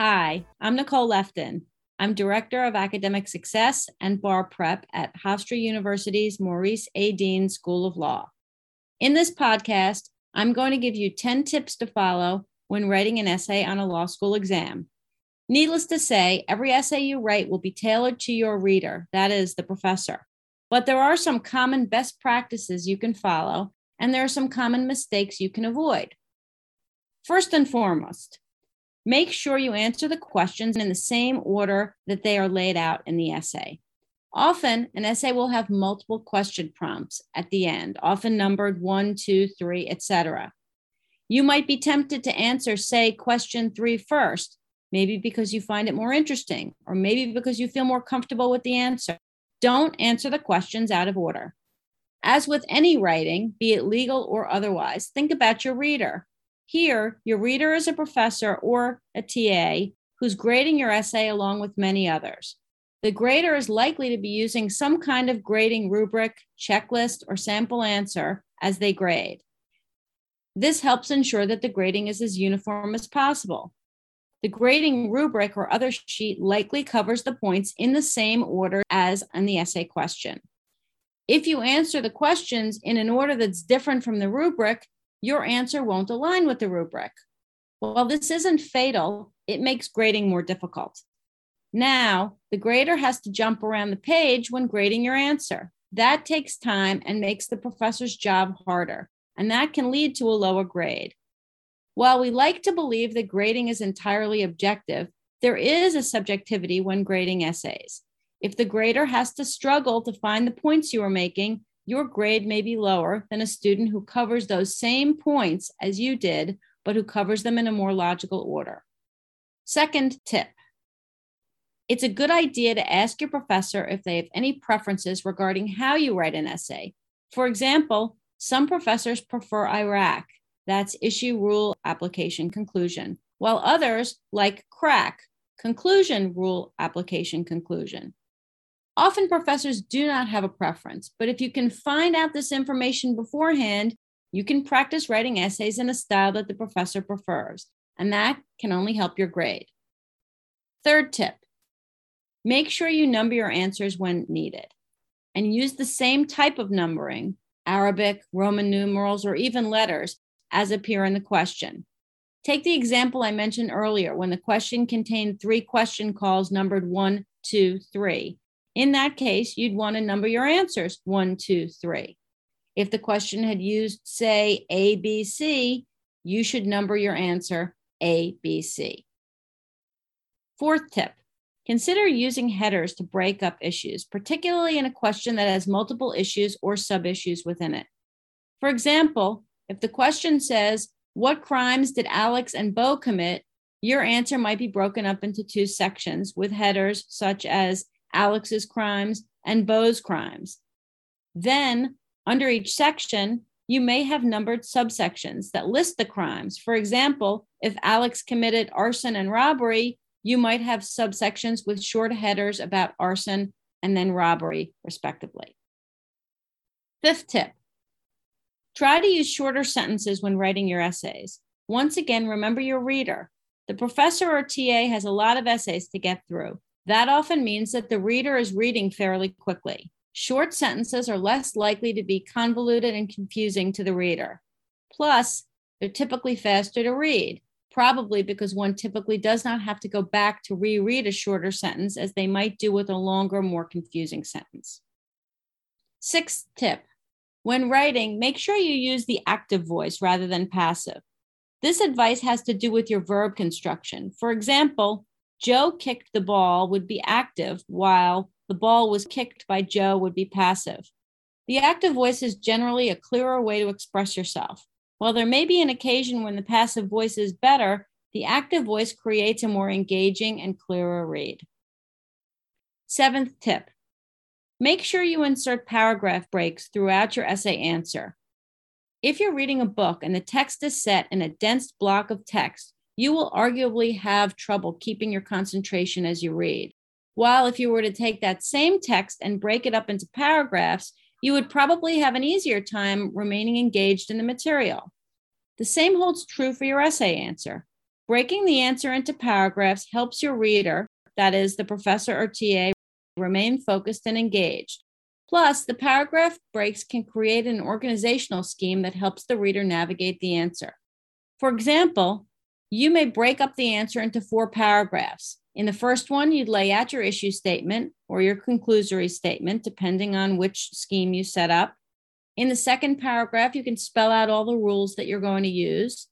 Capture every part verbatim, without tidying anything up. Hi, I'm Nicole Lefton. I'm Director of Academic Success and Bar Prep at Hofstra University's Maurice A. Deane School of Law. In this podcast, I'm going to give you ten tips to follow when writing an essay on a law school exam. Needless to say, every essay you write will be tailored to your reader, that is, the professor. But there are some common best practices you can follow, and there are some common mistakes you can avoid. First and foremost, make sure you answer the questions in the same order that they are laid out in the essay. Often, an essay will have multiple question prompts at the end, often numbered one, two, three, et cetera. You might be tempted to answer, say, question three first, maybe because you find it more interesting, or maybe because you feel more comfortable with the answer. Don't answer the questions out of order. As with any writing, be it legal or otherwise, think about your reader. Here, your reader is a professor or a T A who's grading your essay along with many others. The grader is likely to be using some kind of grading rubric, checklist, or sample answer as they grade. This helps ensure that the grading is as uniform as possible. The grading rubric or other sheet likely covers the points in the same order as on the essay question. If you answer the questions in an order that's different from the rubric, your answer won't align with the rubric. While this isn't fatal, it makes grading more difficult. Now, the grader has to jump around the page when grading your answer. That takes time and makes the professor's job harder, and that can lead to a lower grade. While we like to believe that grading is entirely objective, there is a subjectivity when grading essays. If the grader has to struggle to find the points you are making, your grade may be lower than a student who covers those same points as you did, but who covers them in a more logical order. Second tip, it's a good idea to ask your professor if they have any preferences regarding how you write an essay. For example, some professors prefer I R A C. That's issue, rule, application, conclusion, while others, like C R A C, conclusion, rule, application, conclusion. Often professors do not have a preference, but if you can find out this information beforehand, you can practice writing essays in a style that the professor prefers, and that can only help your grade. Third tip, make sure you number your answers when needed, and use the same type of numbering, Arabic, Roman numerals, or even letters, as appear in the question. Take the example I mentioned earlier when the question contained three question calls numbered one, two, three. In that case, you'd want to number your answers one, two, three. If the question had used, say, A, B, C, you should number your answer A, B, C. Fourth tip, consider using headers to break up issues, particularly in a question that has multiple issues or sub-issues within it. For example, if the question says, what crimes did Alex and Bo commit? Your answer might be broken up into two sections with headers such as Alex's crimes and Bo's crimes. Then, under each section, you may have numbered subsections that list the crimes. For example, if Alex committed arson and robbery, you might have subsections with short headers about arson and then robbery, respectively. Fifth tip. Try to use shorter sentences when writing your essays. Once again, remember your reader. The professor or T A has a lot of essays to get through. That often means that the reader is reading fairly quickly. Short sentences are less likely to be convoluted and confusing to the reader. Plus, they're typically faster to read, probably because one typically does not have to go back to reread a shorter sentence as they might do with a longer, more confusing sentence. Sixth tip. When writing, make sure you use the active voice rather than passive. This advice has to do with your verb construction. For example, Joe kicked the ball would be active, while the ball was kicked by Joe would be passive. The active voice is generally a clearer way to express yourself. While there may be an occasion when the passive voice is better, the active voice creates a more engaging and clearer read. Seventh tip. Make sure you insert paragraph breaks throughout your essay answer. If you're reading a book and the text is set in a dense block of text, you will arguably have trouble keeping your concentration as you read. While if you were to take that same text and break it up into paragraphs, you would probably have an easier time remaining engaged in the material. The same holds true for your essay answer. Breaking the answer into paragraphs helps your reader, that is the professor or T A, remain focused and engaged. Plus, the paragraph breaks can create an organizational scheme that helps the reader navigate the answer. For example, you may break up the answer into four paragraphs. In the first one, you'd lay out your issue statement or your conclusory statement, depending on which scheme you set up. In the second paragraph, you can spell out all the rules that you're going to use.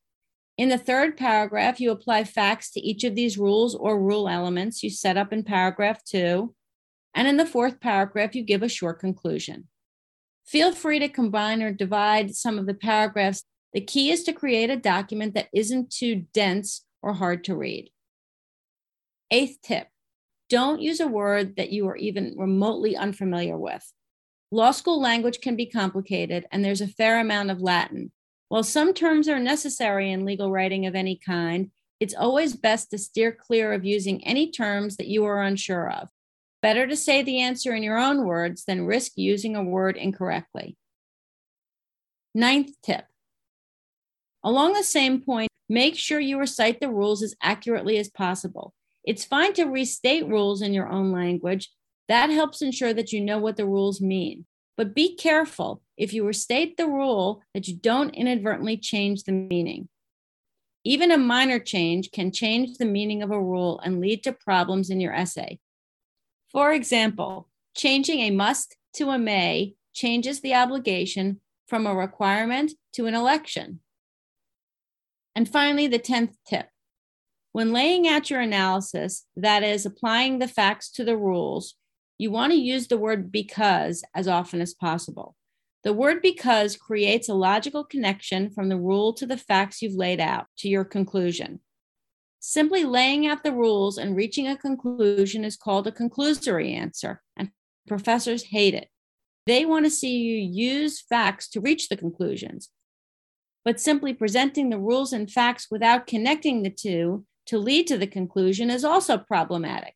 In the third paragraph, you apply facts to each of these rules or rule elements you set up in paragraph two. And in the fourth paragraph, you give a short conclusion. Feel free to combine or divide some of the paragraphs. The key is to create a document that isn't too dense or hard to read. Eighth tip, don't use a word that you are even remotely unfamiliar with. Law school language can be complicated, and there's a fair amount of Latin. While some terms are necessary in legal writing of any kind, it's always best to steer clear of using any terms that you are unsure of. Better to say the answer in your own words than risk using a word incorrectly. Ninth tip. Along the same point, make sure you recite the rules as accurately as possible. It's fine to restate rules in your own language. That helps ensure that you know what the rules mean. But be careful if you restate the rule that you don't inadvertently change the meaning. Even a minor change can change the meaning of a rule and lead to problems in your essay. For example, changing a must to a may changes the obligation from a requirement to an election. And finally, the tenth tip. When laying out your analysis, that is, applying the facts to the rules, you want to use the word because as often as possible. The word because creates a logical connection from the rule to the facts you've laid out to your conclusion. Simply laying out the rules and reaching a conclusion is called a conclusory answer, and professors hate it. They want to see you use facts to reach the conclusions. But simply presenting the rules and facts without connecting the two to lead to the conclusion is also problematic.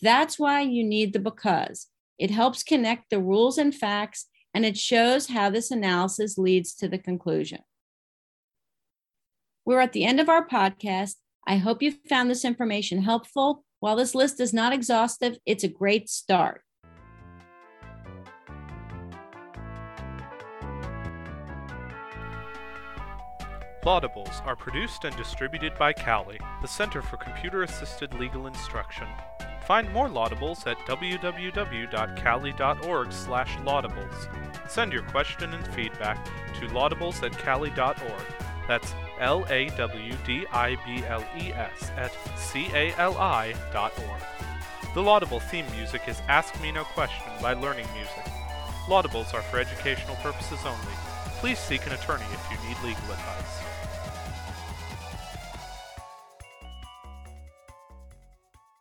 That's why you need the because. It helps connect the rules and facts, and it shows how this analysis leads to the conclusion. We're at the end of our podcast. I hope you found this information helpful. While this list is not exhaustive, it's a great start. Laudables are produced and distributed by CALI, the Center for Computer-Assisted Legal Instruction. Find more Laudables at w w w dot cali dot org slash laudables. Send your question and feedback to laudables at cali dot org. That's L A W D I B L E S at C A L I dot org. The Laudable theme music is Ask Me No Question by Learning Music. Laudables are for educational purposes only. Please seek an attorney if you need legal advice.